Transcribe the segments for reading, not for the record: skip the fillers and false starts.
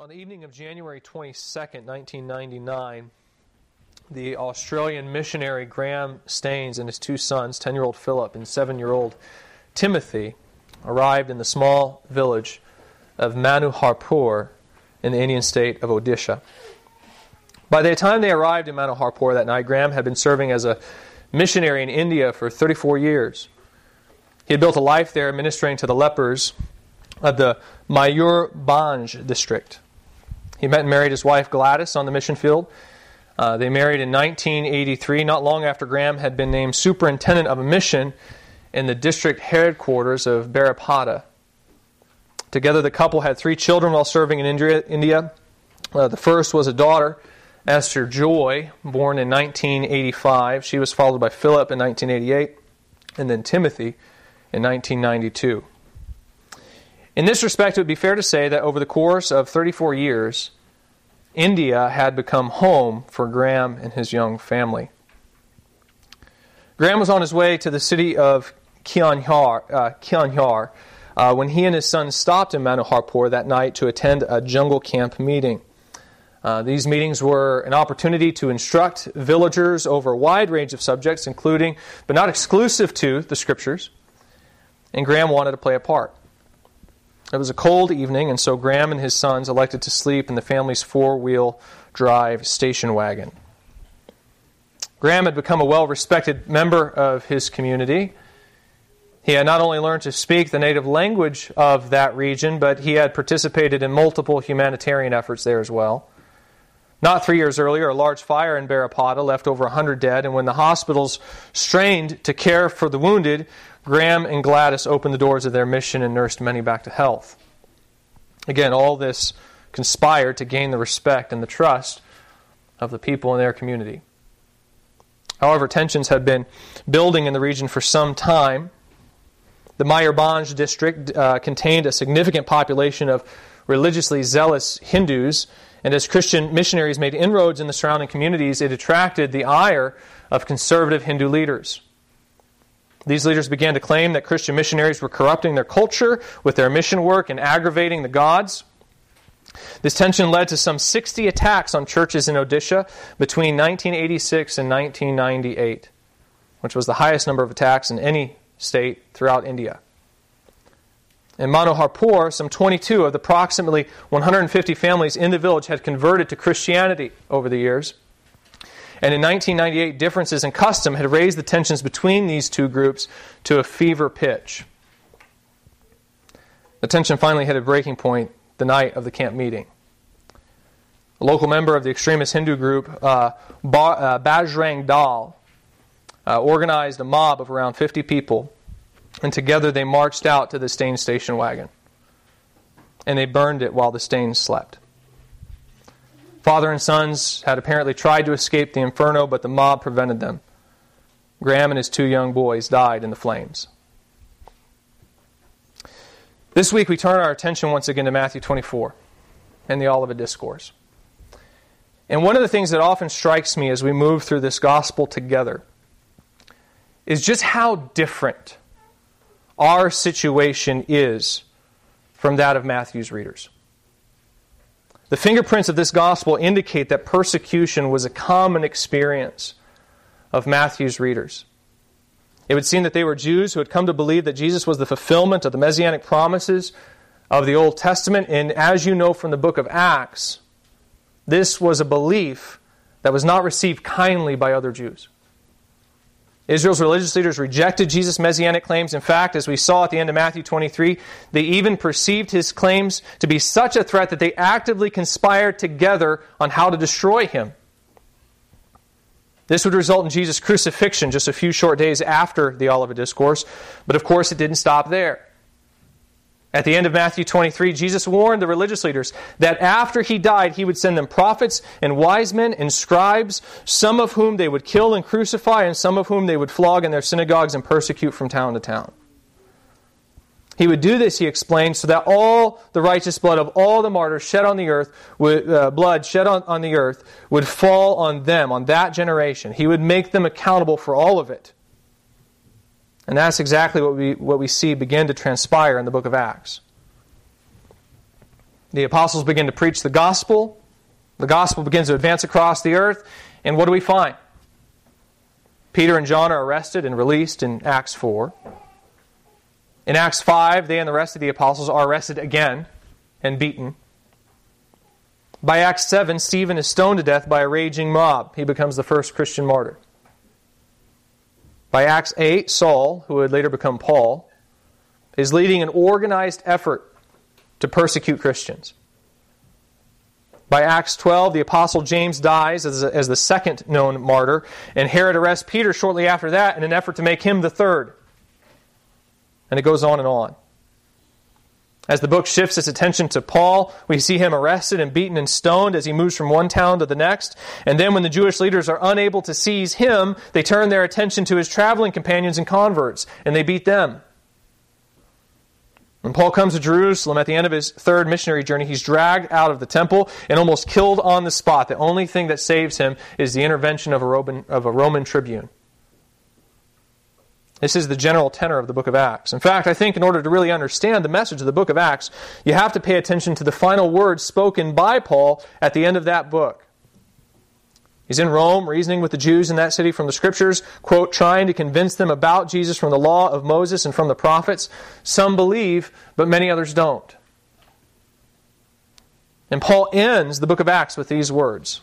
On the evening of January 22nd, 1999, the Australian missionary Graham Staines and his two sons, 10-year-old Philip and 7-year-old Timothy, arrived in the small village of Manoharpur in the Indian state of Odisha. By the time they arrived in Manoharpur that night, Graham had been serving as a missionary in India for 34 years. He had built a life there ministering to the lepers of the Mayurbhanj district. He met and married his wife, Gladys, on the mission field. They married in 1983, not long after Graham had been named superintendent of a mission in the district headquarters of Barapada. Together, the couple had three children while serving in India. The first was a daughter, Esther Joy, born in 1985. She was followed by Philip in 1988, and then Timothy in 1992. In this respect, it would be fair to say that over the course of 34 years, India had become home for Graham and his young family. Graham was on his way to the city of Keonjhar when he and his son stopped in Manoharpur that night to attend a jungle camp meeting. These meetings were an opportunity to instruct villagers over a wide range of subjects, including, but not exclusive to, the scriptures. And Graham wanted to play a part. It was a cold evening, and so Graham and his sons elected to sleep in the family's four-wheel drive station wagon. Graham had become a well-respected member of his community. He had not only learned to speak the native language of that region, but he had participated in multiple humanitarian efforts there as well. Not 3 years earlier, a large fire in Barapada left over 100 dead, and when the hospitals strained to care for the wounded, Graham and Gladys opened the doors of their mission and nursed many back to health. Again, all this conspired to gain the respect and the trust of the people in their community. However, tensions had been building in the region for some time. The Mayurbhanj district contained a significant population of religiously zealous Hindus, and as Christian missionaries made inroads in the surrounding communities, it attracted the ire of conservative Hindu leaders. These leaders began to claim that Christian missionaries were corrupting their culture with their mission work and aggravating the gods. This tension led to some 60 attacks on churches in Odisha between 1986 and 1998, which was the highest number of attacks in any state throughout India. In Manoharpur, some 22 of the approximately 150 families in the village had converted to Christianity over the years. And in 1998, differences in custom had raised the tensions between these two groups to a fever pitch. The tension finally hit a breaking point the night of the camp meeting. A local member of the extremist Hindu group, Bajrang Dal, organized a mob of around 50 people, and together they marched out to the Staines station wagon. And they burned it while the Staines slept. Father and sons had apparently tried to escape the inferno, but the mob prevented them. Graham and his two young boys died in the flames. This week we turn our attention once again to Matthew 24 and the Olivet Discourse. And one of the things that often strikes me as we move through this gospel together is just how different our situation is from that of Matthew's readers. The fingerprints of this gospel indicate that persecution was a common experience of Matthew's readers. It would seem that they were Jews who had come to believe that Jesus was the fulfillment of the messianic promises of the Old Testament, and as you know from the book of Acts, this was a belief that was not received kindly by other Jews. Israel's religious leaders rejected Jesus' messianic claims. In fact, as we saw at the end of Matthew 23, they even perceived his claims to be such a threat that they actively conspired together on how to destroy him. This would result in Jesus' crucifixion just a few short days after the Olivet Discourse, but of course it didn't stop there. At the end of Matthew 23, Jesus warned the religious leaders that after he died, he would send them prophets and wise men and scribes, some of whom they would kill and crucify, and some of whom they would flog in their synagogues and persecute from town to town. He would do this, he explained, so that all the righteous blood of all the martyrs shed on the earth, would fall on them, on that generation. He would make them accountable for all of it. And that's exactly what we see begin to transpire in the book of Acts. The apostles begin to preach the gospel. The gospel begins to advance across the earth. And what do we find? Peter and John are arrested and released in Acts 4. In Acts 5, they and the rest of the apostles are arrested again and beaten. By Acts 7, Stephen is stoned to death by a raging mob. He becomes the first Christian martyr. By Acts 8, Saul, who would later become Paul, is leading an organized effort to persecute Christians. By Acts 12, the Apostle James dies as the second known martyr, and Herod arrests Peter shortly after that in an effort to make him the third. And it goes on and on. As the book shifts its attention to Paul, we see him arrested and beaten and stoned as he moves from one town to the next. And then when the Jewish leaders are unable to seize him, they turn their attention to his traveling companions and converts, and they beat them. When Paul comes to Jerusalem at the end of his third missionary journey, he's dragged out of the temple and almost killed on the spot. The only thing that saves him is the intervention of a Roman tribune. This is the general tenor of the book of Acts. In fact, I think in order to really understand the message of the book of Acts, you have to pay attention to the final words spoken by Paul at the end of that book. He's in Rome, reasoning with the Jews in that city from the Scriptures, quote, trying to convince them about Jesus from the law of Moses and from the prophets. Some believe, but many others don't. And Paul ends the book of Acts with these words.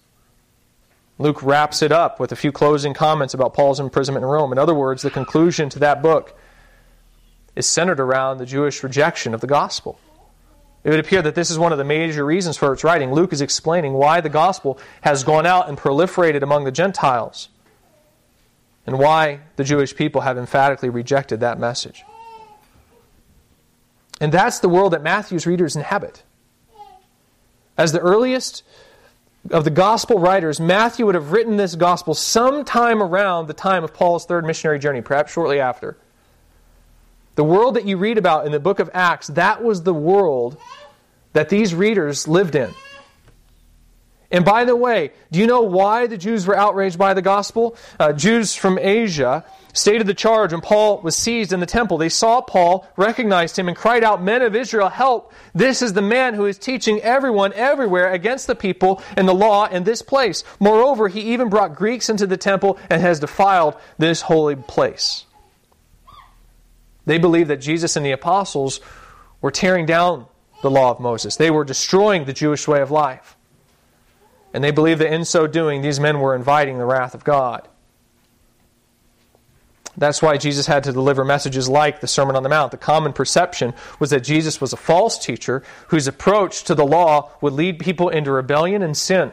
Luke wraps it up with a few closing comments about Paul's imprisonment in Rome. In other words, the conclusion to that book is centered around the Jewish rejection of the gospel. It would appear that this is one of the major reasons for its writing. Luke is explaining why the gospel has gone out and proliferated among the Gentiles and why the Jewish people have emphatically rejected that message. And that's the world that Matthew's readers inhabit. As the earliest of the gospel writers, Matthew would have written this gospel sometime around the time of Paul's third missionary journey, perhaps shortly after. The world that you read about in the book of Acts, that was the world that these readers lived in. And by the way, do you know why the Jews were outraged by the gospel? Jews from Asia stated the charge when Paul was seized in the temple. They saw Paul, recognized him, and cried out, men of Israel, help! This is the man who is teaching everyone everywhere against the people and the law in this place. Moreover, he even brought Greeks into the temple and has defiled this holy place. They believed that Jesus and the apostles were tearing down the law of Moses. They were destroying the Jewish way of life. And they believed that in so doing, these men were inviting the wrath of God. That's why Jesus had to deliver messages like the Sermon on the Mount. The common perception was that Jesus was a false teacher whose approach to the law would lead people into rebellion and sin.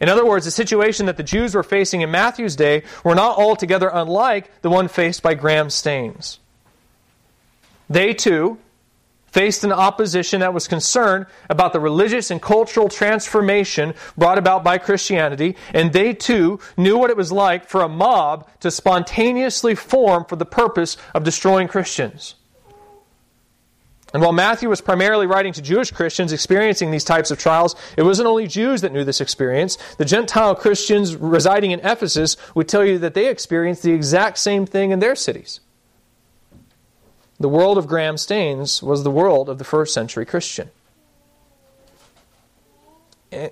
In other words, the situation that the Jews were facing in Matthew's day were not altogether unlike the one faced by Graham Staines. They too faced an opposition that was concerned about the religious and cultural transformation brought about by Christianity, and they too knew what it was like for a mob to spontaneously form for the purpose of destroying Christians. And while Matthew was primarily writing to Jewish Christians experiencing these types of trials, it wasn't only Jews that knew this experience. The Gentile Christians residing in Ephesus would tell you that they experienced the exact same thing in their cities. The world of Graham Staines was the world of the first century Christian. And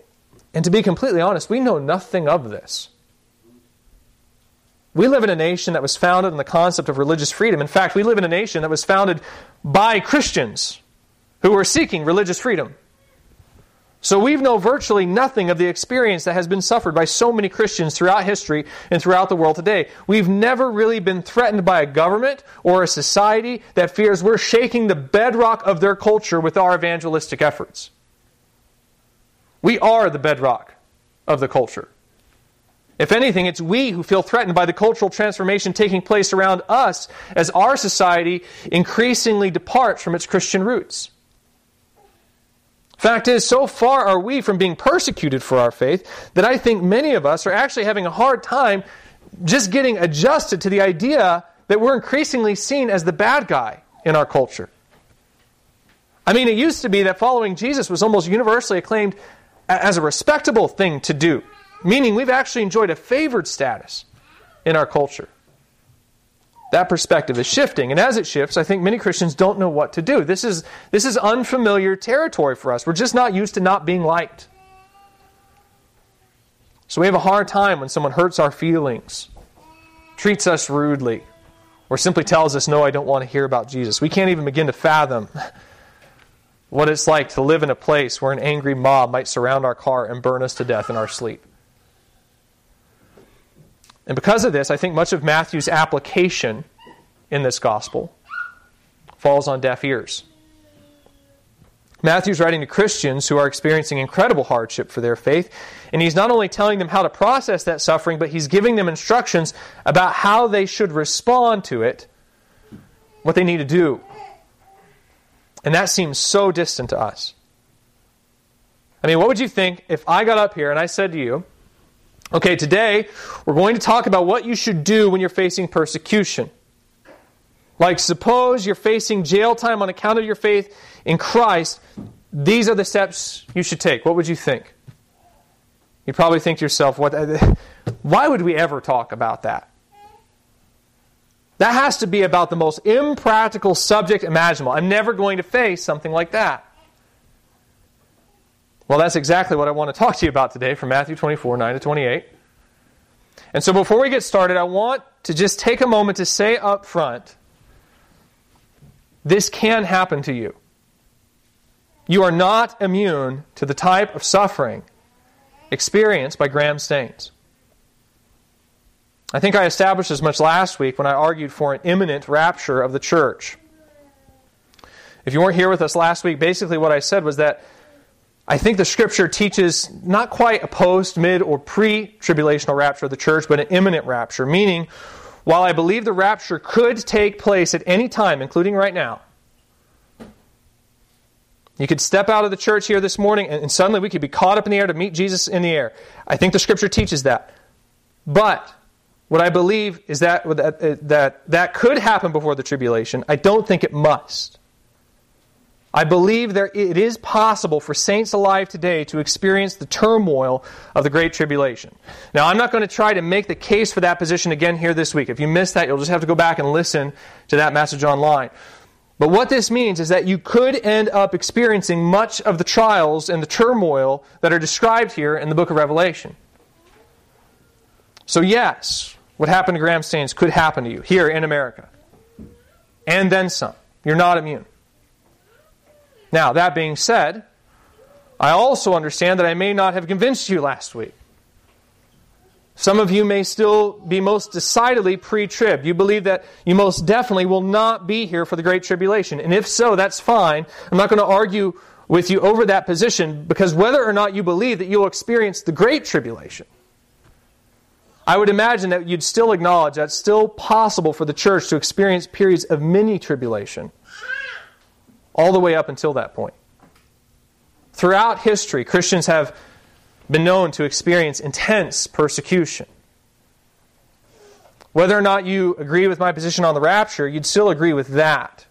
to be completely honest, we know nothing of this. We live in a nation that was founded on the concept of religious freedom. In fact, we live in a nation that was founded by Christians who were seeking religious freedom. So we know virtually nothing of the experience that has been suffered by so many Christians throughout history and throughout the world today. We've never really been threatened by a government or a society that fears we're shaking the bedrock of their culture with our evangelistic efforts. We are the bedrock of the culture. If anything, it's we who feel threatened by the cultural transformation taking place around us as our society increasingly departs from its Christian roots. Fact is, so far are we from being persecuted for our faith that I think many of us are actually having a hard time just getting adjusted to the idea that we're increasingly seen as the bad guy in our culture. I mean, it used to be that following Jesus was almost universally acclaimed as a respectable thing to do, meaning we've actually enjoyed a favored status in our culture. That perspective is shifting, and as it shifts, I think many Christians don't know what to do. This is unfamiliar territory for us. We're just not used to not being liked. So we have a hard time when someone hurts our feelings, treats us rudely, or simply tells us, no, I don't want to hear about Jesus. We can't even begin to fathom what it's like to live in a place where an angry mob might surround our car and burn us to death in our sleep. And because of this, I think much of Matthew's application in this gospel falls on deaf ears. Matthew's writing to Christians who are experiencing incredible hardship for their faith, and he's not only telling them how to process that suffering, but he's giving them instructions about how they should respond to it, what they need to do. And that seems so distant to us. I mean, what would you think if I got up here and I said to you, okay, today we're going to talk about what you should do when you're facing persecution. Like, suppose you're facing jail time on account of your faith in Christ. These are the steps you should take. What would you think? You'd probably think to yourself, why would we ever talk about that? That has to be about the most impractical subject imaginable. I'm never going to face something like that. Well, that's exactly what I want to talk to you about today from Matthew 24, 9 to 28. And so before we get started, I want to just take a moment to say up front, this can happen to you. You are not immune to the type of suffering experienced by Graham Staines. I think I established as much last week when I argued for an imminent rapture of the church. If you weren't here with us last week, basically what I said was that I think the Scripture teaches not quite a post, mid, or pre-tribulational rapture of the church, but an imminent rapture. Meaning, while I believe the rapture could take place at any time, including right now, you could step out of the church here this morning and suddenly we could be caught up in the air to meet Jesus in the air. I think the Scripture teaches that. But what I believe is that could happen before the tribulation. I don't think it must. I believe it is possible for saints alive today to experience the turmoil of the Great Tribulation. Now, I'm not going to try to make the case for that position again here this week. If you missed that, you'll just have to go back and listen to that message online. But what this means is that you could end up experiencing much of the trials and the turmoil that are described here in the book of Revelation. So yes, what happened to Graham Staines could happen to you here in America. And then some. You're not immune. Now, that being said, I also understand that I may not have convinced you last week. Some of you may still be most decidedly pre-trib. You believe that you most definitely will not be here for the Great Tribulation. And if so, that's fine. I'm not going to argue with you over that position, because whether or not you believe that you'll experience the Great Tribulation, I would imagine that you'd still acknowledge that's still possible for the church to experience periods of mini-tribulation, all the way up until that point. Throughout history, Christians have been known to experience intense persecution. Whether or not you agree with my position on the rapture, you'd still agree with that,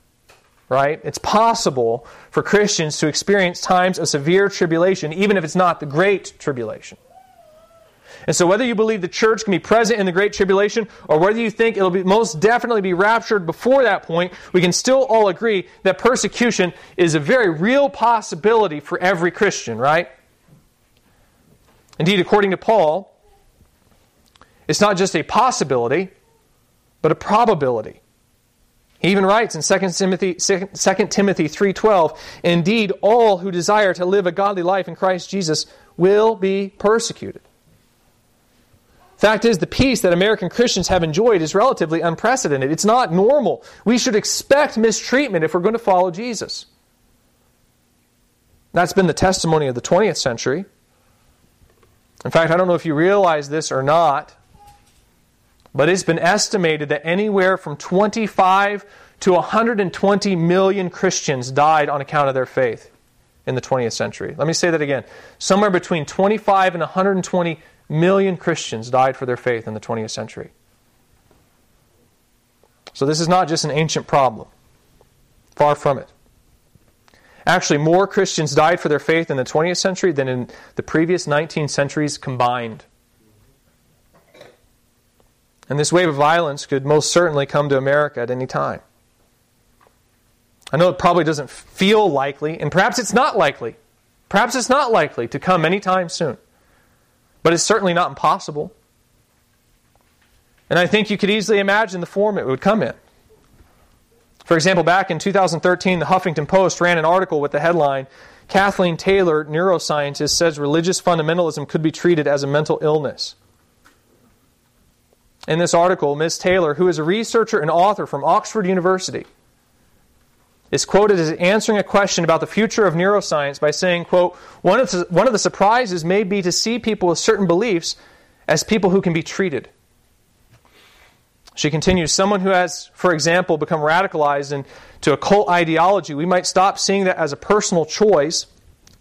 right? It's possible for Christians to experience times of severe tribulation, even if it's not the Great Tribulation. And so whether you believe the church can be present in the Great Tribulation, or whether you think it'll be most definitely be raptured before that point, we can still all agree that persecution is a very real possibility for every Christian, right? Indeed, according to Paul, it's not just a possibility, but a probability. He even writes in 2 Timothy 3:12, "Indeed, all who desire to live a godly life in Christ Jesus will be persecuted." Fact is, the peace that American Christians have enjoyed is relatively unprecedented. It's not normal. We should expect mistreatment if we're going to follow Jesus. That's been the testimony of the 20th century. In fact, I don't know if you realize this or not, but it's been estimated that anywhere from 25 to 120 million Christians died on account of their faith in the 20th century. Let me say that again. Somewhere between 25 and 120 million Christians died for their faith in the 20th century. So this is not just an ancient problem. Far from it. Actually, more Christians died for their faith in the 20th century than in the previous 19 centuries combined. And this wave of violence could most certainly come to America at any time. I know it probably doesn't feel likely, and perhaps it's not likely. Perhaps it's not likely to come anytime soon. But it's certainly not impossible. And I think you could easily imagine the form it would come in. For example, back in 2013, the Huffington Post ran an article with the headline, Kathleen Taylor, neuroscientist, says religious fundamentalism could be treated as a mental illness. In this article, Ms. Taylor, who is a researcher and author from Oxford University, is quoted as answering a question about the future of neuroscience by saying, quote, one of the surprises may be to see people with certain beliefs as people who can be treated. She continues, someone who has, for example, become radicalized into a cult ideology, we might stop seeing that as a personal choice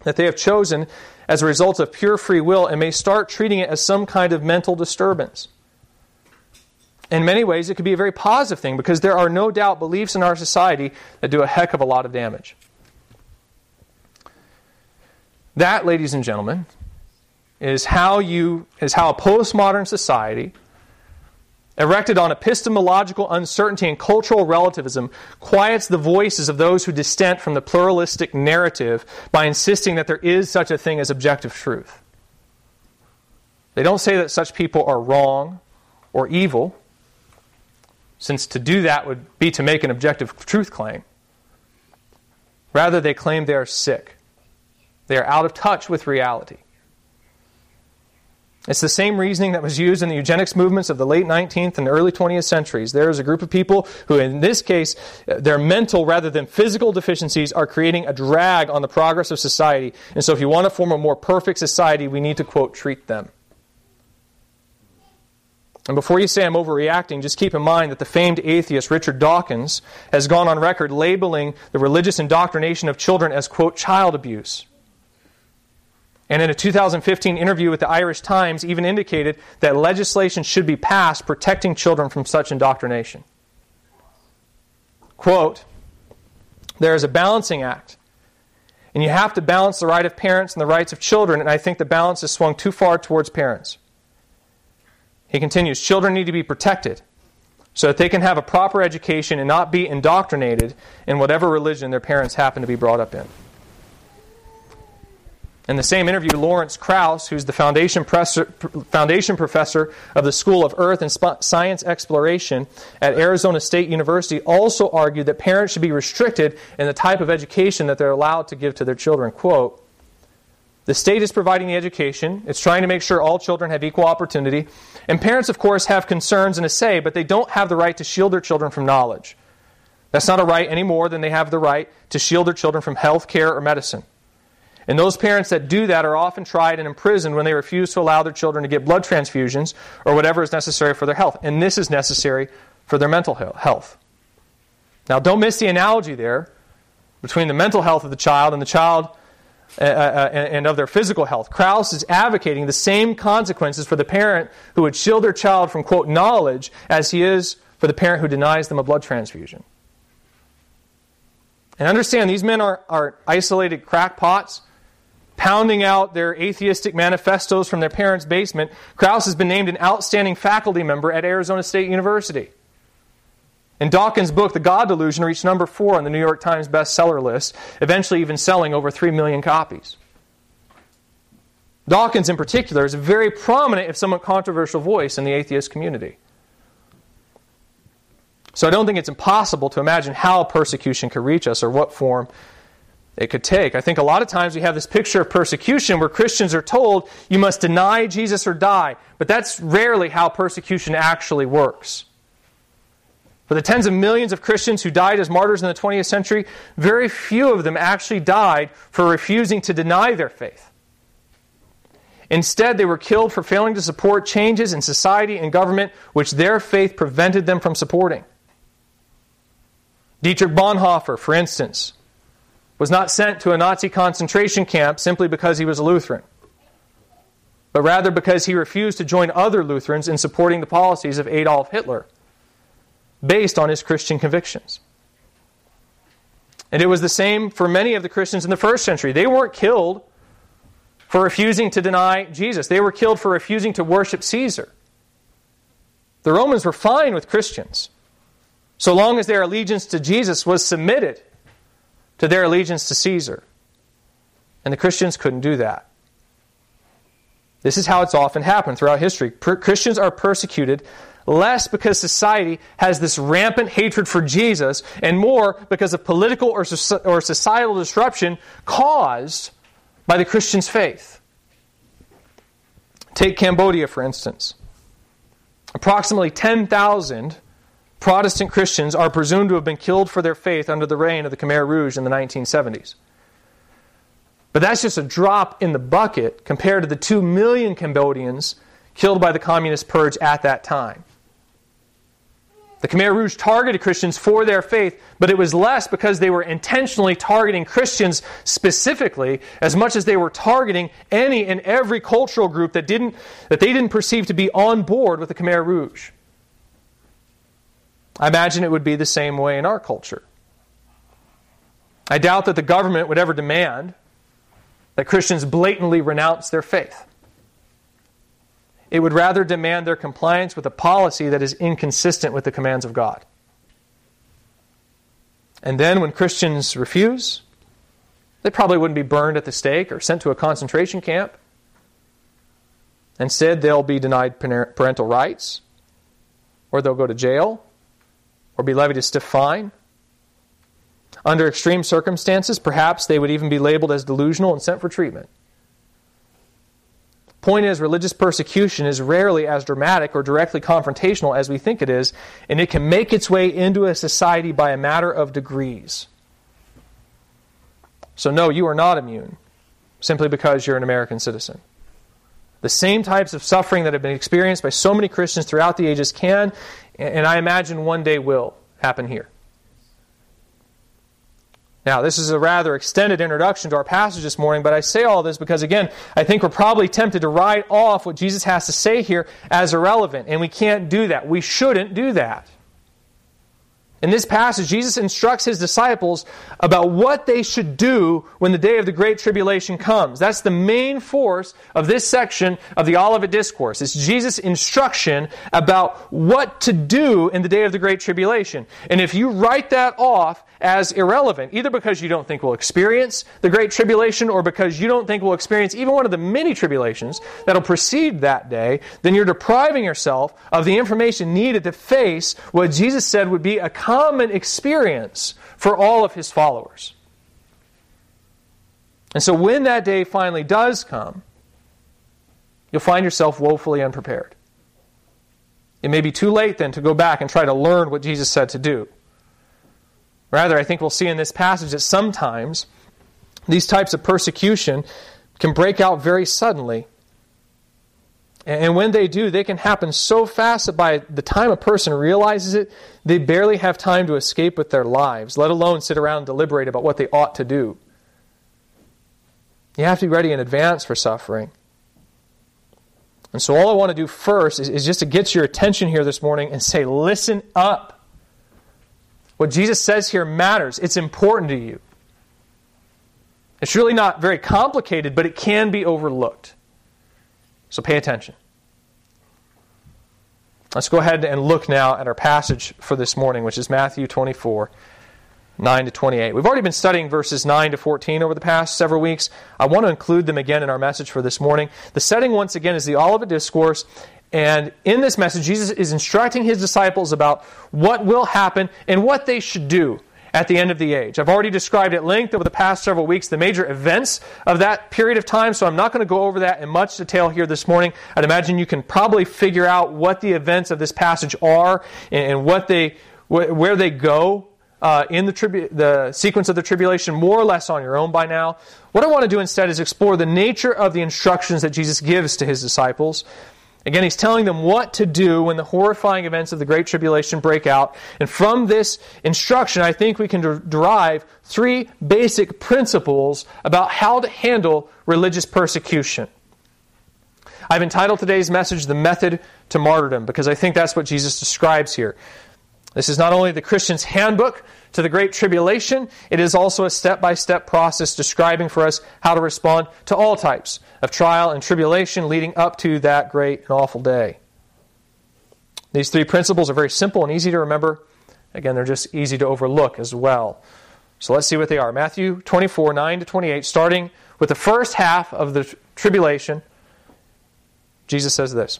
that they have chosen as a result of pure free will and may start treating it as some kind of mental disturbance. In many ways, it could be a very positive thing because there are no doubt beliefs in our society that do a heck of a lot of damage. That, ladies and gentlemen, is how a postmodern society erected on epistemological uncertainty and cultural relativism, quiets the voices of those who dissent from the pluralistic narrative by insisting that there is such a thing as objective truth. They don't say that such people are wrong or evil, since to do that would be to make an objective truth claim. Rather, they claim they are sick. They are out of touch with reality. It's the same reasoning that was used in the eugenics movements of the late 19th and early 20th centuries. There is a group of people who, in this case, their mental rather than physical deficiencies are creating a drag on the progress of society. And so if you want to form a more perfect society, we need to, quote, treat them. And before you say I'm overreacting, just keep in mind that the famed atheist Richard Dawkins has gone on record labeling the religious indoctrination of children as, quote, child abuse. And in a 2015 interview with the Irish Times, even indicated that legislation should be passed protecting children from such indoctrination. Quote, there is a balancing act, and you have to balance the right of parents and the rights of children, and I think the balance is swung too far towards parents. He continues, children need to be protected so that they can have a proper education and not be indoctrinated in whatever religion their parents happen to be brought up in. In the same interview, Lawrence Krauss, who's the foundation professor of the School of Earth and Science Exploration at Arizona State University, also argued that parents should be restricted in the type of education that they're allowed to give to their children. Quote, the state is providing the education. It's trying to make sure all children have equal opportunity. And parents, of course, have concerns and a say, but they don't have the right to shield their children from knowledge. That's not a right any more than they have the right to shield their children from health care or medicine. And those parents that do that are often tried and imprisoned when they refuse to allow their children to get blood transfusions or whatever is necessary for their health. And this is necessary for their mental health. Now, don't miss the analogy there between the mental health of the child and of their physical health. Krauss is advocating the same consequences for the parent who would shield their child from, quote, knowledge as he is for the parent who denies them a blood transfusion. And understand, these men are isolated crackpots pounding out their atheistic manifestos from their parents' basement. Krauss has been named an outstanding faculty member at Arizona State University. And Dawkins' book, The God Delusion, reached number 4 on the New York Times bestseller list, eventually even selling over 3 million copies. Dawkins, in particular, is a very prominent, if somewhat controversial, voice in the atheist community. So I don't think it's impossible to imagine how persecution could reach us or what form it could take. I think a lot of times we have this picture of persecution where Christians are told, you must deny Jesus or die. But that's rarely how persecution actually works. For the tens of millions of Christians who died as martyrs in the 20th century, very few of them actually died for refusing to deny their faith. Instead, they were killed for failing to support changes in society and government which their faith prevented them from supporting. Dietrich Bonhoeffer, for instance, was not sent to a Nazi concentration camp simply because he was a Lutheran, but rather because he refused to join other Lutherans in supporting the policies of Adolf Hitler based on his Christian convictions. And it was the same for many of the Christians in the first century. They weren't killed for refusing to deny Jesus. They were killed for refusing to worship Caesar. The Romans were fine with Christians, so long as their allegiance to Jesus was submitted to their allegiance to Caesar. And the Christians couldn't do that. This is how it's often happened throughout history. Christians are persecuted less because society has this rampant hatred for Jesus, and more because of political or societal disruption caused by the Christian's faith. Take Cambodia, for instance. Approximately 10,000 Protestant Christians are presumed to have been killed for their faith under the reign of the Khmer Rouge in the 1970s. But that's just a drop in the bucket compared to the 2 million Cambodians killed by the communist purge at that time. The Khmer Rouge targeted Christians for their faith, but it was less because they were intentionally targeting Christians specifically, as much as they were targeting any and every cultural group that they didn't perceive to be on board with the Khmer Rouge. I imagine it would be the same way in our culture. I doubt that the government would ever demand that Christians blatantly renounce their faith. It would rather demand their compliance with a policy that is inconsistent with the commands of God. And then when Christians refuse, they probably wouldn't be burned at the stake or sent to a concentration camp. Instead, they'll be denied parental rights, or they'll go to jail, or be levied a stiff fine. Under extreme circumstances, perhaps they would even be labeled as delusional and sent for treatment. The point is, religious persecution is rarely as dramatic or directly confrontational as we think it is, and it can make its way into a society by a matter of degrees. So no, you are not immune, simply because you're an American citizen. The same types of suffering that have been experienced by so many Christians throughout the ages can, and I imagine one day will, happen here. Now, this is a rather extended introduction to our passage this morning, but I say all this because, again, I think we're probably tempted to write off what Jesus has to say here as irrelevant, and we can't do that. We shouldn't do that. In this passage, Jesus instructs his disciples about what they should do when the day of the Great Tribulation comes. That's the main force of this section of the Olivet Discourse. It's Jesus' instruction about what to do in the day of the Great Tribulation. And if you write that off as irrelevant, either because you don't think we'll experience the Great Tribulation or because you don't think we'll experience even one of the many tribulations that'll precede that day, then you're depriving yourself of the information needed to face what Jesus said would be a common experience for all of his followers. And so when that day finally does come, you'll find yourself woefully unprepared. It may be too late then to go back and try to learn what Jesus said to do. Rather, I think we'll see in this passage that sometimes these types of persecution can break out very suddenly. And when they do, they can happen so fast that by the time a person realizes it, they barely have time to escape with their lives, let alone sit around and deliberate about what they ought to do. You have to be ready in advance for suffering. And so all I want to do first is just to get your attention here this morning and say, listen up. What Jesus says here matters. It's important to you. It's really not very complicated, but it can be overlooked. So pay attention. Let's go ahead and look now at our passage for this morning, which is Matthew 24, 9 to 28. We've already been studying verses 9 to 14 over the past several weeks. I want to include them again in our message for this morning. The setting, once again, is the Olivet Discourse. And in this message, Jesus is instructing his disciples about what will happen and what they should do at the end of the age. I've already described at length over the past several weeks the major events of that period of time, so I'm not going to go over that in much detail here this morning. I'd imagine you can probably figure out what the events of this passage are and what they, where they go in the sequence of the tribulation more or less on your own by now. What I want to do instead is explore the nature of the instructions that Jesus gives to his disciples Again, he's telling them what to do when the horrifying events of the Great Tribulation break out. And from this instruction, I think we can derive three basic principles about how to handle religious persecution. I've entitled today's message, The Method to Martyrdom, because I think that's what Jesus describes here. This is not only the Christian's handbook to the Great Tribulation, it is also a step-by-step process describing for us how to respond to all types of trial and tribulation leading up to that great and awful day. These three principles are very simple and easy to remember. Again, they're just easy to overlook as well. So let's see what they are. Matthew 24, 9 to 28, starting with the first half of the tribulation, Jesus says this.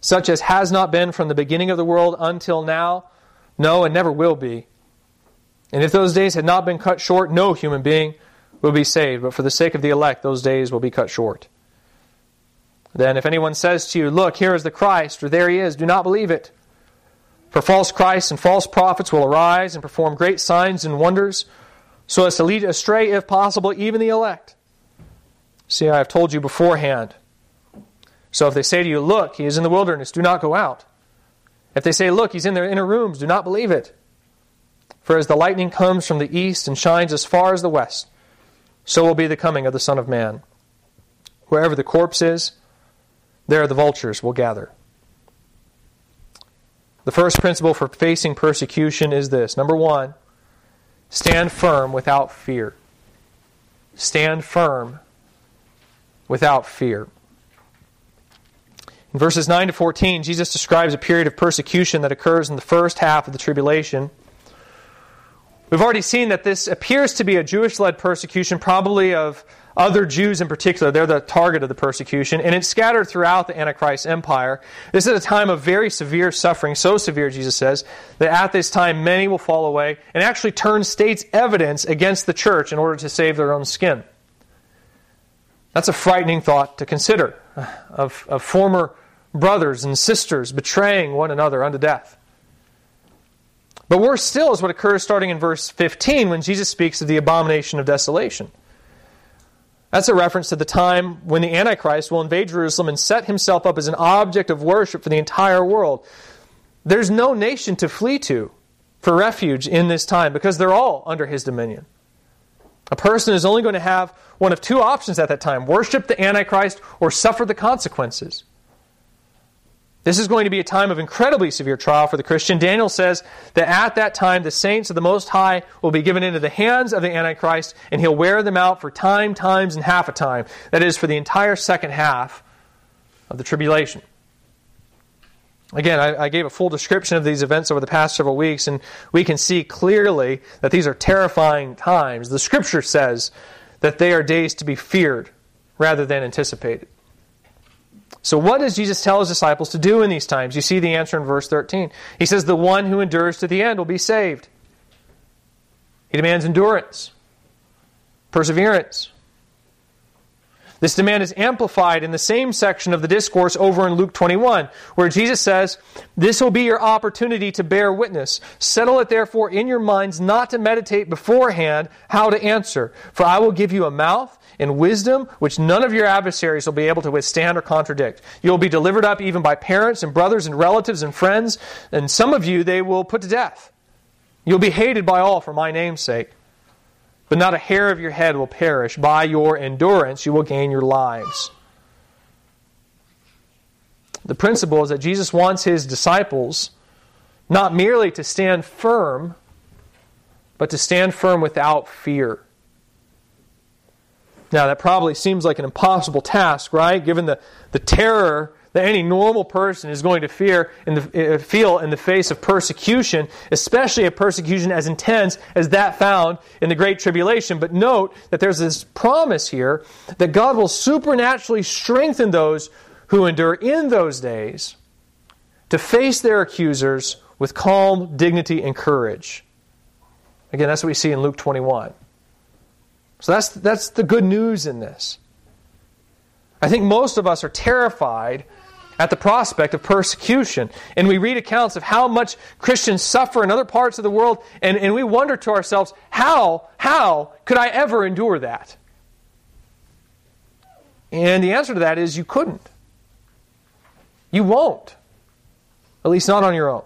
such as has not been from the beginning of the world until now, no, and never will be. And if those days had not been cut short, no human being will be saved. But for the sake of the elect, those days will be cut short. Then if anyone says to you, look, here is the Christ, or there he is, do not believe it. For false Christs and false prophets will arise and perform great signs and wonders, so as to lead astray, if possible, even the elect. See, I have told you beforehand. So if they say to you, look, he is in the wilderness, do not go out. If they say, look, he's in their inner rooms, do not believe it. For as the lightning comes from the east and shines as far as the west, so will be the coming of the Son of Man. Wherever the corpse is, there the vultures will gather. The first principle for facing persecution is this. Number one, stand firm without fear. Stand firm without fear. In verses 9 to 14, Jesus describes a period of persecution that occurs in the first half of the tribulation. We've already seen that this appears to be a Jewish-led persecution, probably of other Jews in particular. They're the target of the persecution, and it's scattered throughout the Antichrist empire. This is a time of very severe suffering, so severe, Jesus says, that at this time many will fall away and actually turn state's evidence against the church in order to save their own skin. That's a frightening thought to consider, of former brothers and sisters betraying one another unto death. But worse still is what occurs starting in verse 15 when Jesus speaks of the abomination of desolation. That's a reference to the time when the Antichrist will invade Jerusalem and set himself up as an object of worship for the entire world. There's no nation to flee to for refuge in this time because they're all under his dominion. A person is only going to have one of two options at that time, worship the Antichrist or suffer the consequences. This is going to be a time of incredibly severe trial for the Christian. Daniel says that at that time the saints of the Most High will be given into the hands of the Antichrist and he'll wear them out for time, times, and half a time. That is, for the entire second half of the tribulation. Again, I gave a full description of these events over the past several weeks, and we can see clearly that these are terrifying times. The Scripture says that they are days to be feared rather than anticipated. So what does Jesus tell his disciples to do in these times? You see the answer in verse 13. He says, the one who endures to the end will be saved. He demands endurance, perseverance. This demand is amplified in the same section of the discourse over in Luke 21, where Jesus says, this will be your opportunity to bear witness. Settle it therefore in your minds not to meditate beforehand how to answer. For I will give you a mouth and wisdom which none of your adversaries will be able to withstand or contradict. You will be delivered up even by parents and brothers and relatives and friends, and some of you they will put to death. You'll be hated by all for my name's sake. but not a hair of your head will perish. By your endurance you will gain your lives." The principle is that Jesus wants His disciples not merely to stand firm, but to stand firm without fear. Now, that probably seems like an impossible task, right? Given the terror that any normal person is going to feel in the face of persecution, especially a persecution as intense as that found in the Great Tribulation. But note that there's this promise here that God will supernaturally strengthen those who endure in those days to face their accusers with calm, dignity, and courage. Again, that's what we see in Luke 21. So that's the good news in this. I think most of us are terrified at the prospect of persecution. And we read accounts of how much Christians suffer in other parts of the world, and we wonder to ourselves, how could I ever endure that? And the answer to that is you couldn't. You won't. At least not on your own.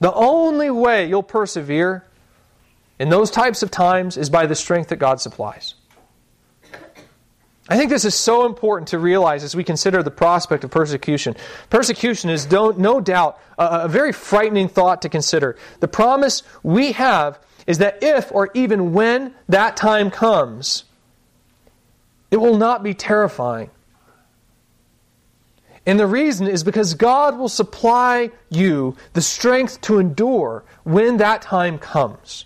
The only way you'll persevere in those types of times is by the strength that God supplies. I think this is so important to realize as we consider the prospect of persecution. Persecution is no doubt a very frightening thought to consider. The promise we have is that if or even when that time comes, it will not be terrifying. And the reason is because God will supply you the strength to endure when that time comes.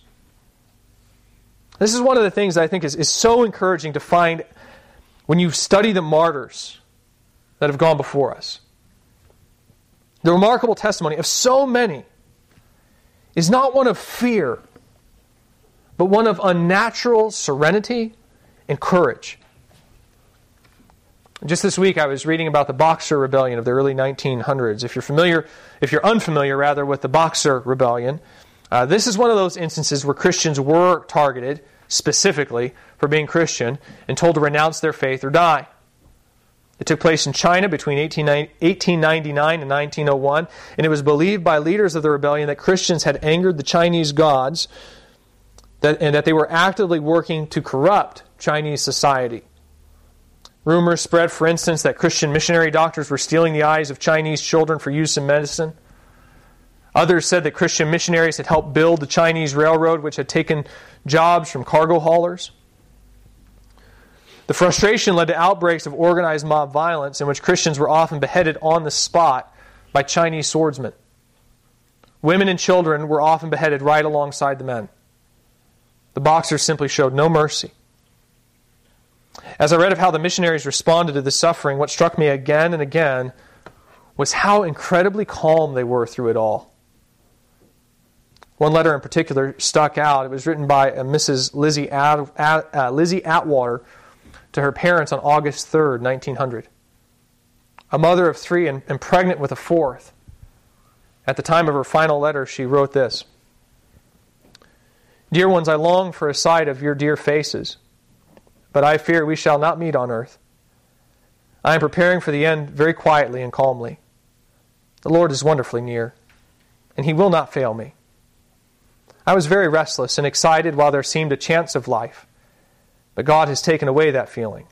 This is one of the things that I think is so encouraging to find when you study the martyrs that have gone before us. The remarkable testimony of so many is not one of fear, but one of unnatural serenity and courage. Just this week, I was reading about the Boxer Rebellion of the early 1900s. If you're unfamiliar with the Boxer Rebellion, this is one of those instances where Christians were targeted specifically for being Christian and told to renounce their faith or die. It took place in China between 1899 and 1901, and it was believed by leaders of the rebellion that Christians had angered the Chinese gods and that they were actively working to corrupt Chinese society. Rumors spread, for instance, that Christian missionary doctors were stealing the eyes of Chinese children for use in medicine. Others said that Christian missionaries had helped build the Chinese railroad, which had taken jobs from cargo haulers. The frustration led to outbreaks of organized mob violence in which Christians were often beheaded on the spot by Chinese swordsmen. Women and children were often beheaded right alongside the men. The Boxers simply showed no mercy. As I read of how the missionaries responded to the suffering, what struck me again and again was how incredibly calm they were through it all. One letter in particular stuck out. It was written by Mrs. Lizzie Atwater to her parents on August 3rd, 1900. A mother of three and pregnant with a fourth. At the time of her final letter, she wrote this: "Dear ones, I long for a sight of your dear faces, but I fear we shall not meet on earth. I am preparing for the end very quietly and calmly. The Lord is wonderfully near, and He will not fail me. I was very restless and excited while there seemed a chance of life, but God has taken away that feeling.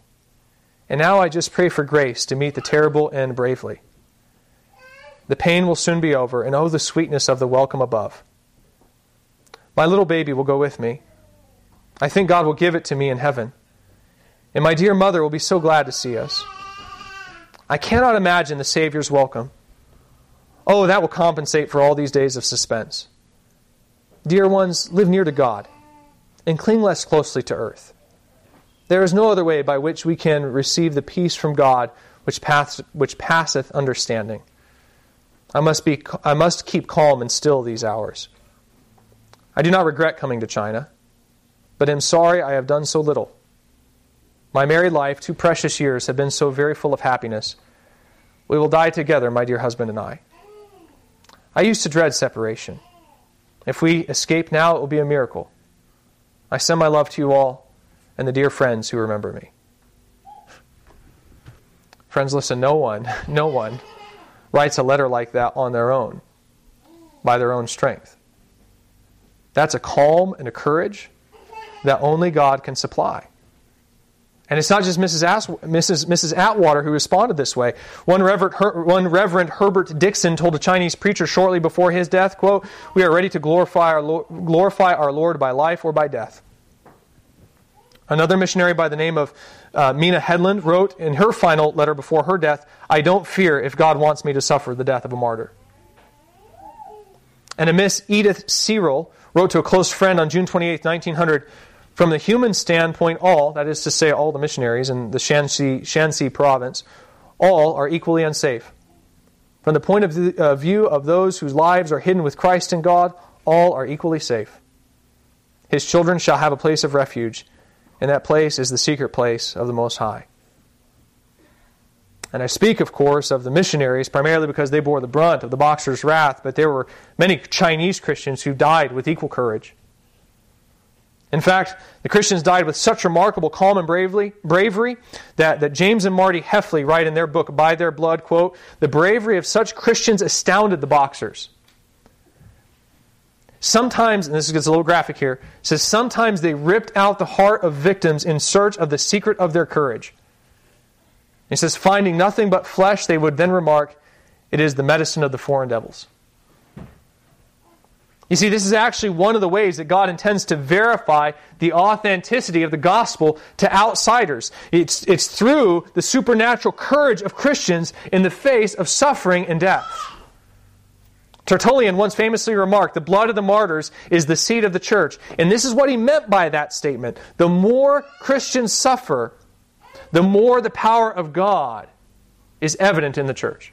And now I just pray for grace to meet the terrible end bravely. The pain will soon be over, and oh, the sweetness of the welcome above. My little baby will go with me. I think God will give it to me in heaven. And my dear mother will be so glad to see us. I cannot imagine the Savior's welcome. Oh, that will compensate for all these days of suspense. Dear ones, live near to God and cling less closely to earth. There is no other way by which we can receive the peace from God which passeth understanding. I must keep calm and still these hours. I do not regret coming to China, but am sorry I have done so little. My married life, 2 precious years, have been so very full of happiness. We will die together, my dear husband and I. I used to dread separation. If we escape now, it will be a miracle. I send my love to you all and the dear friends who remember me." Friends, listen, no one writes a letter like that on their own, by their own strength. That's a calm and a courage that only God can supply. And it's not just Mrs. Atwater who responded this way. One Reverend Herbert Dixon told a Chinese preacher shortly before his death, quote, "We are ready to glorify our Lord by life or by death." Another missionary by the name of Mina Hedland wrote in her final letter before her death, "I don't fear if God wants me to suffer the death of a martyr." And a Miss Edith Cyril wrote to a close friend on June 28, 1900, "From the human standpoint, all, that is to say all the missionaries in the Shanxi province, all are equally unsafe. From the point of view of those whose lives are hidden with Christ in God, all are equally safe. His children shall have a place of refuge, and that place is the secret place of the Most High." And I speak, of course, of the missionaries, primarily because they bore the brunt of the Boxer's wrath, but there were many Chinese Christians who died with equal courage. In fact, the Christians died with such remarkable calm and bravery that James and Marty Hefley write in their book, By Their Blood, quote, "The bravery of such Christians astounded the Boxers. Sometimes," and this gets a little graphic here, says, "sometimes they ripped out the heart of victims in search of the secret of their courage." He says, "Finding nothing but flesh, they would then remark, 'It is the medicine of the foreign devils.'" You see, this is actually one of the ways that God intends to verify the authenticity of the gospel to outsiders. It's through the supernatural courage of Christians in the face of suffering and death. Tertullian once famously remarked, "The blood of the martyrs is the seed of the church." And this is what he meant by that statement. The more Christians suffer, the more the power of God is evident in the church.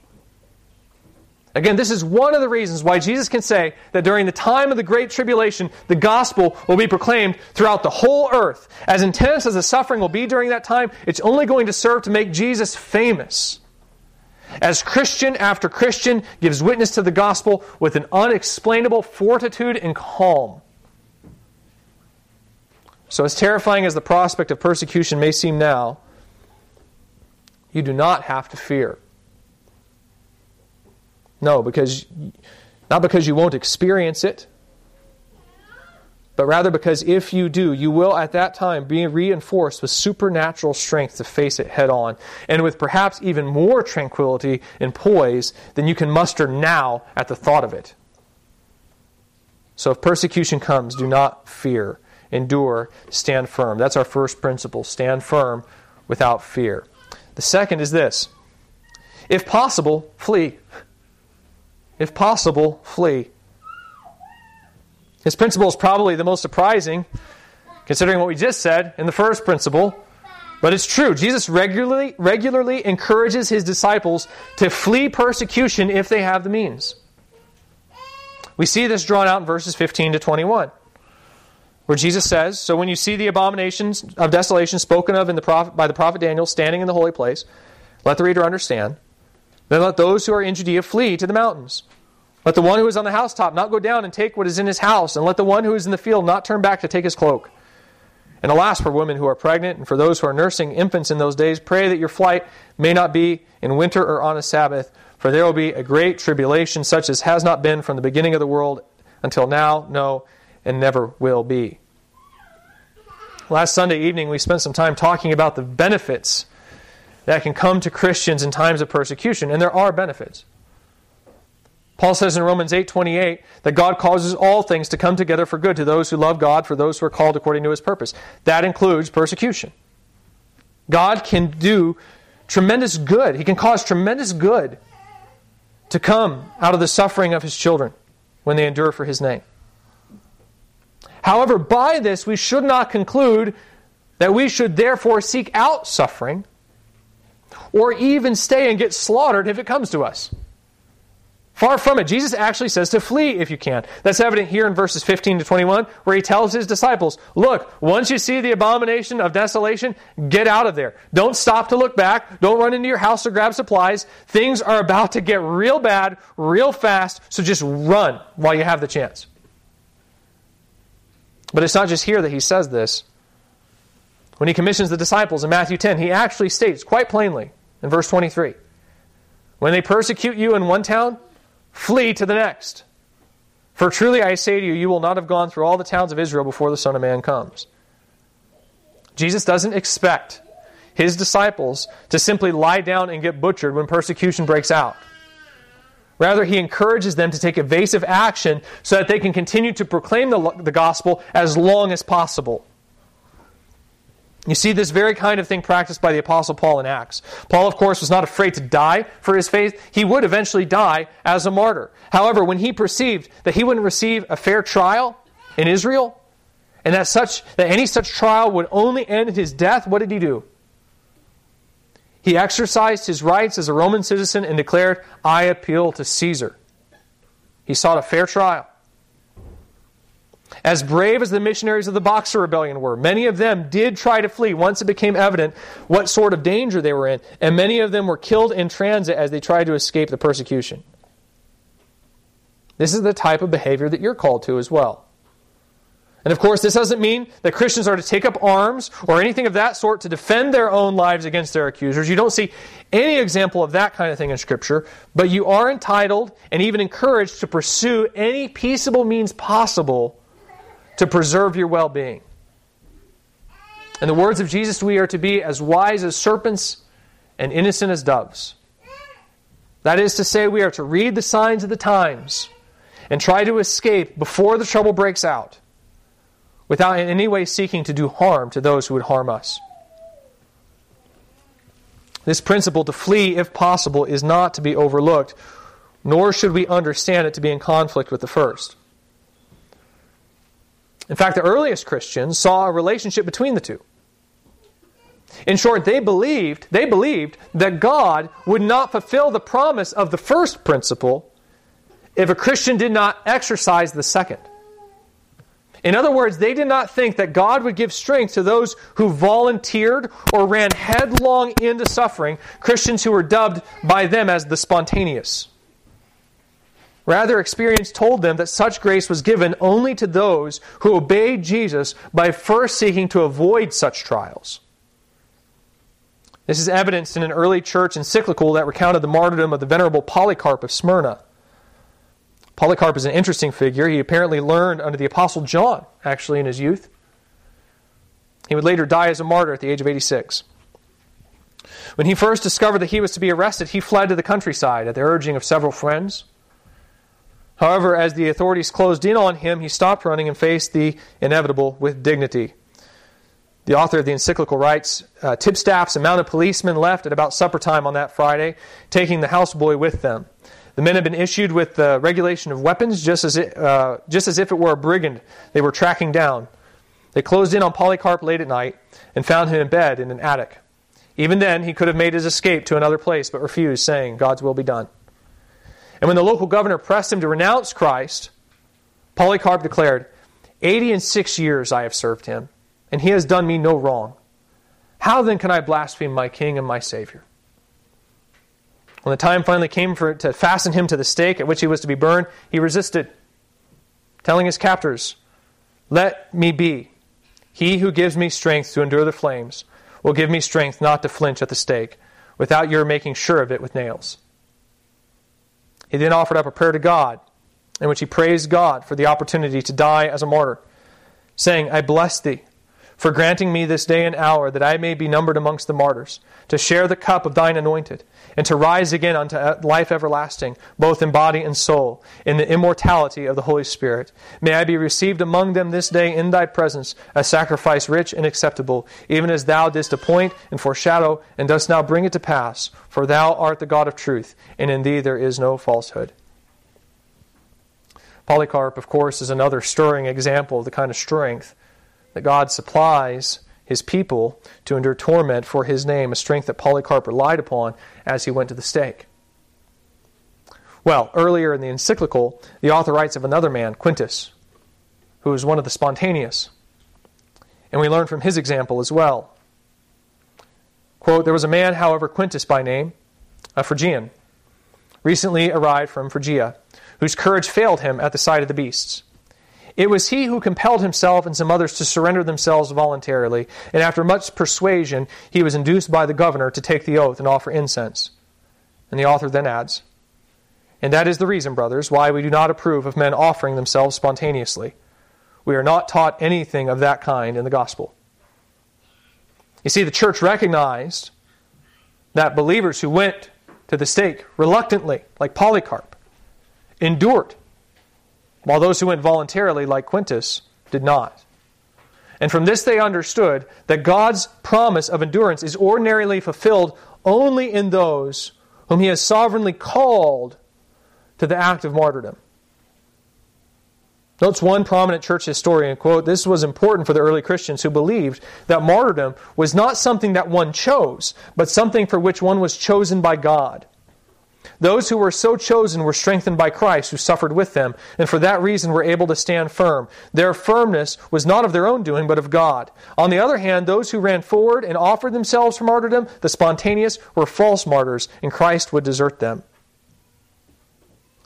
Again, this is one of the reasons why Jesus can say that during the time of the Great Tribulation, the gospel will be proclaimed throughout the whole earth. As intense as the suffering will be during that time, it's only going to serve to make Jesus famous, as Christian after Christian gives witness to the gospel with an unexplainable fortitude and calm. So as terrifying as the prospect of persecution may seem now, you do not have to fear. No, not because you won't experience it, but rather because if you do, you will at that time be reinforced with supernatural strength to face it head on, and with perhaps even more tranquility and poise than you can muster now at the thought of it. So if persecution comes, do not fear. Endure, stand firm. That's our first principle. Stand firm without fear. The second is this. If possible, flee. If possible, flee. This principle is probably the most surprising, considering what we just said in the first principle, but it's true. Jesus regularly encourages his disciples to flee persecution if they have the means. We see this drawn out in verses 15 to 21, where Jesus says, "So when you see the abominations of desolation spoken of in the prophet, by the prophet Daniel standing in the holy place, let the reader understand. Then let those who are in Judea flee to the mountains. Let the one who is on the housetop not go down and take what is in his house, and let the one who is in the field not turn back to take his cloak. And alas for women who are pregnant and for those who are nursing infants in those days, pray that your flight may not be in winter or on a Sabbath, for there will be a great tribulation such as has not been from the beginning of the world until now, no, and never will be." Last Sunday evening we spent some time talking about the benefits that can come to Christians in times of persecution, and there are benefits. Paul says in Romans 8:28 that God causes all things to come together for good to those who love God, for those who are called according to his purpose. That includes persecution. God can do tremendous good. He can cause tremendous good to come out of the suffering of his children when they endure for his name. However, by this we should not conclude that we should therefore seek out suffering, or even stay and get slaughtered if it comes to us. Far from it. Jesus actually says to flee if you can. That's evident here in verses 15 to 21, where he tells his disciples, look, once you see the abomination of desolation, get out of there. Don't stop to look back. Don't run into your house to grab supplies. Things are about to get real bad, real fast, so just run while you have the chance. But it's not just here that he says this. When he commissions the disciples in Matthew 10, he actually states quite plainly in verse 23, when they persecute you in one town, flee to the next. For truly I say to you, you will not have gone through all the towns of Israel before the Son of Man comes. Jesus doesn't expect his disciples to simply lie down and get butchered when persecution breaks out. Rather, he encourages them to take evasive action so that they can continue to proclaim the gospel as long as possible. You see this very kind of thing practiced by the Apostle Paul in Acts. Paul, of course, was not afraid to die for his faith. He would eventually die as a martyr. However, when he perceived that he wouldn't receive a fair trial in Israel, and that any such trial would only end in his death, what did he do? He exercised his rights as a Roman citizen and declared, "I appeal to Caesar." He sought a fair trial. As brave as the missionaries of the Boxer Rebellion were, many of them did try to flee once it became evident what sort of danger they were in, and many of them were killed in transit as they tried to escape the persecution. This is the type of behavior that you're called to as well. And of course, this doesn't mean that Christians are to take up arms or anything of that sort to defend their own lives against their accusers. You don't see any example of that kind of thing in Scripture, but you are entitled and even encouraged to pursue any peaceable means possible to preserve your well-being. In the words of Jesus, we are to be as wise as serpents and innocent as doves. That is to say, we are to read the signs of the times and try to escape before the trouble breaks out, without in any way seeking to do harm to those who would harm us. This principle to flee, if possible, is not to be overlooked, nor should we understand it to be in conflict with the first. In fact, the earliest Christians saw a relationship between the two. In short, they believed that God would not fulfill the promise of the first principle if a Christian did not exercise the second. In other words, they did not think that God would give strength to those who volunteered or ran headlong into suffering, Christians who were dubbed by them as the spontaneous. Rather, experience told them that such grace was given only to those who obeyed Jesus by first seeking to avoid such trials. This is evidenced in an early church encyclical that recounted the martyrdom of the Venerable Polycarp of Smyrna. Polycarp is an interesting figure. He apparently learned under the Apostle John, actually, in his youth. He would later die as a martyr at the age of 86. When he first discovered that he was to be arrested, he fled to the countryside at the urging of several friends. However, as the authorities closed in on him, he stopped running and faced the inevitable with dignity. The author of the encyclical writes, "Tip staffs and mounted policemen left at about supper time on that Friday, taking the houseboy with them. The men had been issued with the regulation of weapons just as if it were a brigand they were tracking down. They closed in on Polycarp late at night and found him in bed in an attic. Even then, he could have made his escape to another place, but refused, saying, 'God's will be done.' And when the local governor pressed him to renounce Christ, Polycarp declared, 86 years I have served him, and he has done me no wrong. How then can I blaspheme my king and my Savior?" When the time finally came to fasten him to the stake at which he was to be burned, he resisted, telling his captors, "Let me be. He who gives me strength to endure the flames will give me strength not to flinch at the stake, without your making sure of it with nails." He then offered up a prayer to God, in which he praised God for the opportunity to die as a martyr, saying, "I bless thee, for granting me this day and hour that I may be numbered amongst the martyrs, to share the cup of thine anointed, and to rise again unto life everlasting, both in body and soul, in the immortality of the Holy Spirit. May I be received among them this day in thy presence, a sacrifice rich and acceptable, even as thou didst appoint and foreshadow, and dost now bring it to pass, for thou art the God of truth, and in thee there is no falsehood." Polycarp, of course, is another stirring example of the kind of strength that God supplies his people to endure torment for his name, a strength that Polycarp relied upon as he went to the stake. Well, earlier in the encyclical, the author writes of another man, Quintus, who was one of the spontaneous. And we learn from his example as well. Quote, "There was a man, however, Quintus by name, a Phrygian, recently arrived from Phrygia, whose courage failed him at the sight of the beasts. It was he who compelled himself and some others to surrender themselves voluntarily, and after much persuasion, he was induced by the governor to take the oath and offer incense." And the author then adds, "And that is the reason, brothers, why we do not approve of men offering themselves spontaneously. We are not taught anything of that kind in the gospel." You see, the church recognized that believers who went to the stake reluctantly, like Polycarp, endured, while those who went voluntarily, like Quintus, did not. And from this they understood that God's promise of endurance is ordinarily fulfilled only in those whom He has sovereignly called to the act of martyrdom. Notes one prominent church historian, quote, "This was important for the early Christians who believed that martyrdom was not something that one chose, but something for which one was chosen by God. Those who were so chosen were strengthened by Christ, who suffered with them, and for that reason were able to stand firm. Their firmness was not of their own doing, but of God. On the other hand, those who ran forward and offered themselves for martyrdom, the spontaneous, were false martyrs, and Christ would desert them."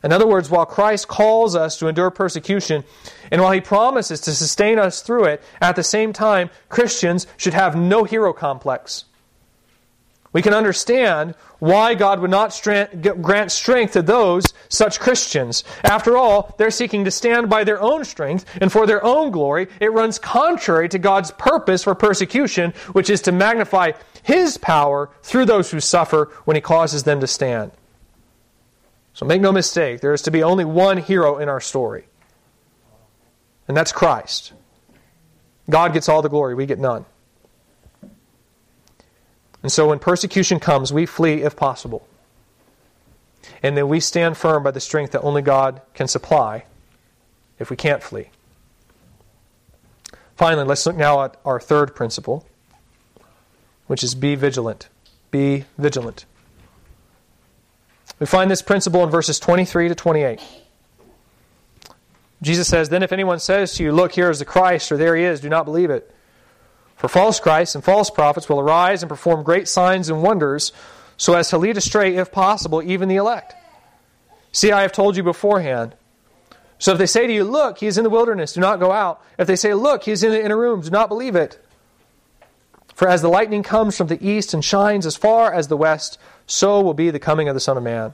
In other words, while Christ calls us to endure persecution, and while He promises to sustain us through it, at the same time, Christians should have no hero complex. We can understand why God would not grant strength to those such Christians. After all, they're seeking to stand by their own strength and for their own glory. It runs contrary to God's purpose for persecution, which is to magnify His power through those who suffer when He causes them to stand. So make no mistake, there is to be only one hero in our story, and that's Christ. God gets all the glory, we get none. And so when persecution comes, we flee if possible. And then we stand firm by the strength that only God can supply if we can't flee. Finally, let's look now at our third principle, which is be vigilant. Be vigilant. We find this principle in verses 23 to 28. Jesus says, "Then if anyone says to you, 'Look, here is the Christ,' or 'There He is,' do not believe it. For false Christs and false prophets will arise and perform great signs and wonders, so as to lead astray, if possible, even the elect. See, I have told you beforehand. So if they say to you, 'Look, He is in the wilderness,' do not go out. If they say, 'Look, He is in the inner room,' do not believe it. For as the lightning comes from the east and shines as far as the west, so will be the coming of the Son of Man.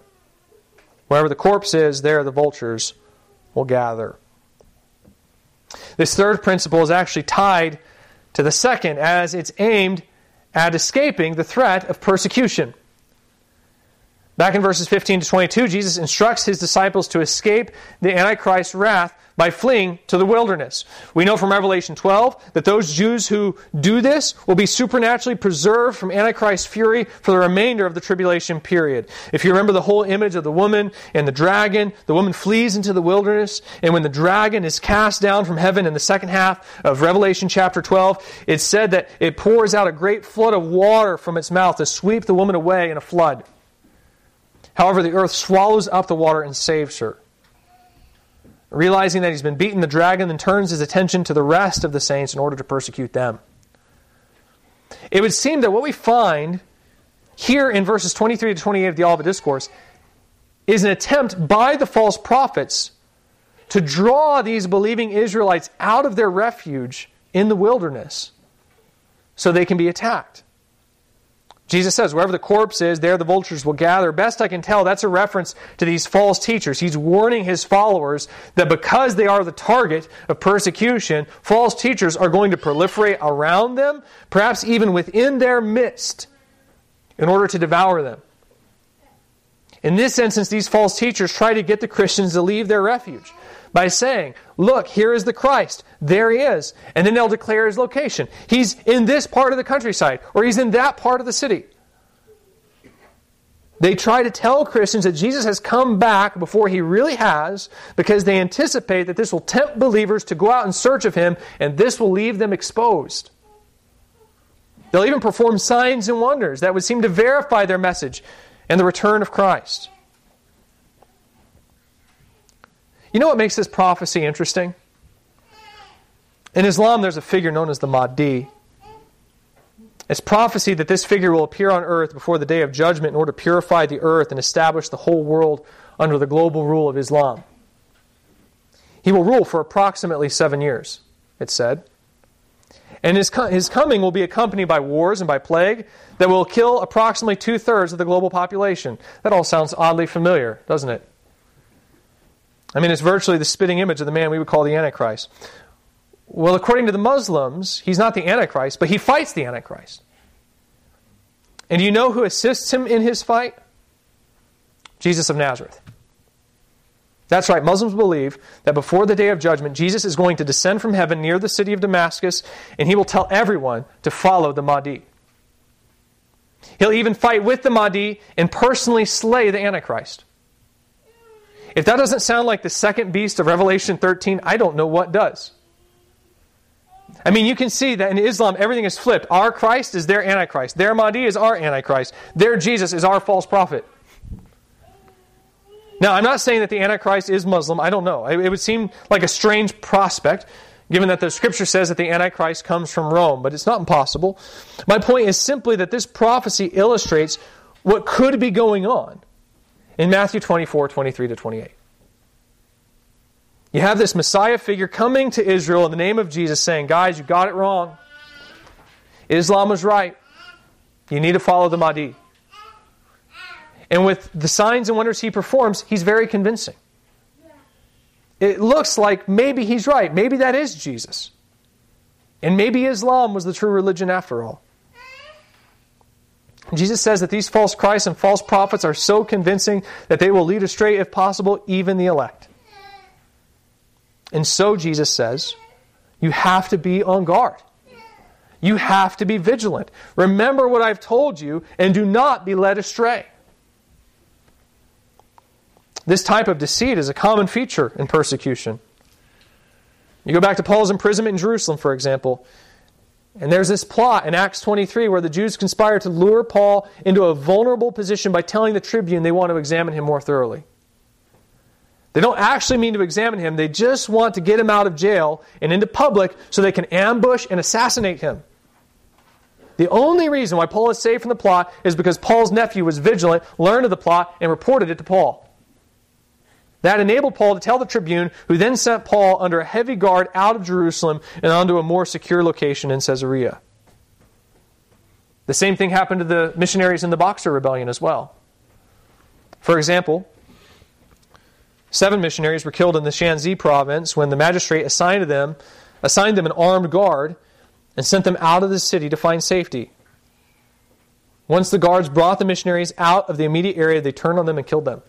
Wherever the corpse is, there the vultures will gather." This third principle is actually tied to the second, as it's aimed at escaping the threat of persecution. Back in verses 15 to 22, Jesus instructs His disciples to escape the Antichrist's wrath by fleeing to the wilderness. We know from Revelation 12 that those Jews who do this will be supernaturally preserved from Antichrist's fury for the remainder of the tribulation period. If you remember the whole image of the woman and the woman flees into the wilderness, and when the dragon is cast down from heaven in the second half of Revelation chapter 12, it's said that it pours out a great flood of water from its mouth to sweep the woman away in a flood. However, the earth swallows up the water and saves her. Realizing that he's been beaten, the dragon then turns his attention to the rest of the saints in order to persecute them. It would seem that what we find here in verses 23 to 28 of the Olivet Discourse is an attempt by the false prophets to draw these believing Israelites out of their refuge in the wilderness so they can be attacked. Jesus says, wherever the corpse is, there the vultures will gather. Best I can tell, that's a reference to these false teachers. He's warning his followers that because they are the target of persecution, false teachers are going to proliferate around them, perhaps even within their midst, in order to devour them. In this instance, these false teachers try to get the Christians to leave their refuge by saying, "Look, here is the Christ. There He is." And then they'll declare His location. He's in this part of the countryside, or He's in that part of the city. They try to tell Christians that Jesus has come back before He really has, because they anticipate that this will tempt believers to go out in search of Him, and this will leave them exposed. They'll even perform signs and wonders that would seem to verify their message and the return of Christ. You know what makes this prophecy interesting? In Islam, there's a figure known as the Mahdi. It's prophesied that this figure will appear on earth before the day of judgment in order to purify the earth and establish the whole world under the global rule of Islam. He will rule for approximately 7 years, it's said. And his coming will be accompanied by wars and by plague that will kill approximately 2/3 of the global population. That all sounds oddly familiar, doesn't it? I mean, it's virtually the spitting image of the man we would call the Antichrist. Well, according to the Muslims, he's not the Antichrist, but he fights the Antichrist. And do you know who assists him in his fight? Jesus of Nazareth. That's right, Muslims believe that before the day of judgment, Jesus is going to descend from heaven near the city of Damascus, and he will tell everyone to follow the Mahdi. He'll even fight with the Mahdi and personally slay the Antichrist. If that doesn't sound like the second beast of Revelation 13, I don't know what does. I mean, you can see that in Islam, everything is flipped. Our Christ is their Antichrist. Their Mahdi is our Antichrist. Their Jesus is our false prophet. Now, I'm not saying that the Antichrist is Muslim. I don't know. It would seem like a strange prospect, given that the Scripture says that the Antichrist comes from Rome, but it's not impossible. My point is simply that this prophecy illustrates what could be going on in Matthew 24, 23 to 28. You have this Messiah figure coming to Israel in the name of Jesus saying, guys, you got it wrong. Islam was right. You need to follow the Mahdi. And with the signs and wonders he performs, he's very convincing. It looks like maybe he's right. Maybe that is Jesus. And maybe Islam was the true religion after all. Jesus says that these false Christs and false prophets are so convincing that they will lead astray, if possible, even the elect. And so Jesus says, you have to be on guard. You have to be vigilant. Remember what I've told you and do not be led astray. This type of deceit is a common feature in persecution. You go back to Paul's imprisonment in Jerusalem, for example, and there's this plot in Acts 23 where the Jews conspire to lure Paul into a vulnerable position by telling the tribune they want to examine him more thoroughly. They don't actually mean to examine him. They just want to get him out of jail and into public so they can ambush and assassinate him. The only reason why Paul is saved from the plot is because Paul's nephew was vigilant, learned of the plot, and reported it to Paul. That enabled Paul to tell the tribune, who then sent Paul under a heavy guard out of Jerusalem and onto a more secure location in Caesarea. The same thing happened to the missionaries in the Boxer Rebellion as well. For example, 7 missionaries were killed in the Shanxi province when the magistrate assigned them an armed guard and sent them out of the city to find safety. Once the guards brought the missionaries out of the immediate area, they turned on them and killed them.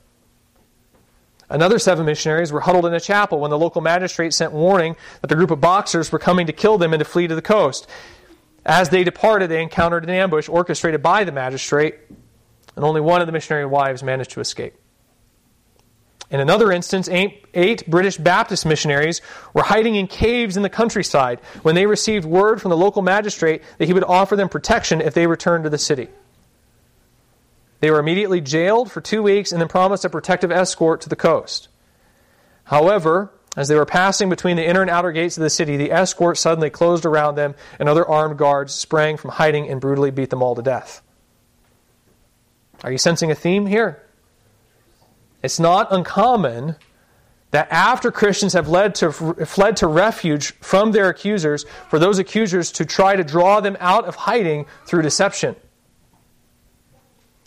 Another 7 missionaries were huddled in a chapel when the local magistrate sent warning that the group of Boxers were coming to kill them and to flee to the coast. As they departed, they encountered an ambush orchestrated by the magistrate, and only one of the missionary wives managed to escape. In another instance, 8 British Baptist missionaries were hiding in caves in the countryside when they received word from the local magistrate that he would offer them protection if they returned to the city. They were immediately jailed for 2 weeks and then promised a protective escort to the coast. However, as they were passing between the inner and outer gates of the city, the escort suddenly closed around them and other armed guards sprang from hiding and brutally beat them all to death. Are you sensing a theme here? It's not uncommon that after Christians have fled to refuge from their accusers, for those accusers to try to draw them out of hiding through deception.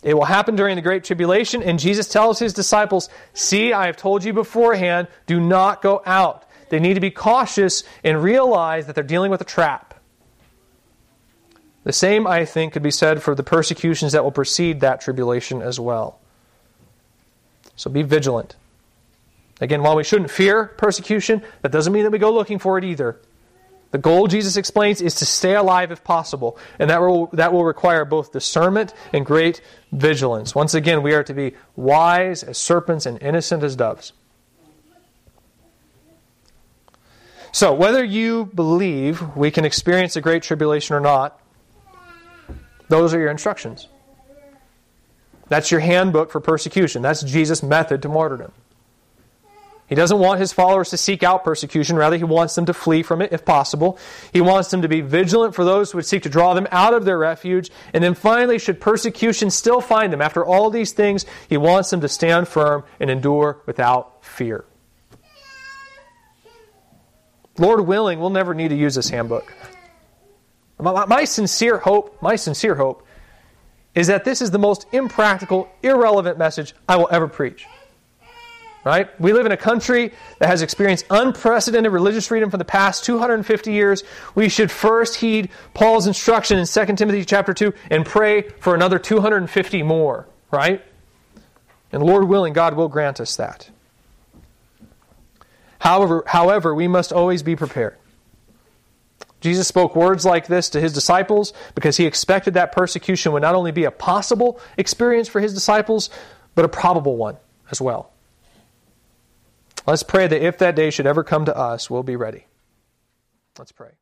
It will happen during the Great Tribulation, and Jesus tells his disciples, see, I have told you beforehand, do not go out. They need to be cautious and realize that they're dealing with a trap. The same, I think, could be said for the persecutions that will precede that tribulation as well. So be vigilant. Again, while we shouldn't fear persecution, that doesn't mean that we go looking for it either. The goal, Jesus explains, is to stay alive if possible. And that will require both discernment and great vigilance. Once again, we are to be wise as serpents and innocent as doves. So, whether you believe we can experience the Great Tribulation or not, those are your instructions. That's your handbook for persecution. That's Jesus' method to martyrdom. He doesn't want his followers to seek out persecution. Rather, he wants them to flee from it, if possible. He wants them to be vigilant for those who would seek to draw them out of their refuge. And then finally, should persecution still find them, after all these things, he wants them to stand firm and endure without fear. Lord willing, we'll never need to use this handbook. My sincere hope is that this is the most impractical, irrelevant message I will ever preach. right? We live in a country that has experienced unprecedented religious freedom for the past 250 years. We should first heed Paul's instruction in 2 Timothy chapter 2 and pray for another 250 more, right? And Lord willing, God will grant us that. However, we must always be prepared. Jesus spoke words like this to his disciples because he expected that persecution would not only be a possible experience for his disciples, but a probable one as well. Let's pray that if that day should ever come to us, we'll be ready. Let's pray.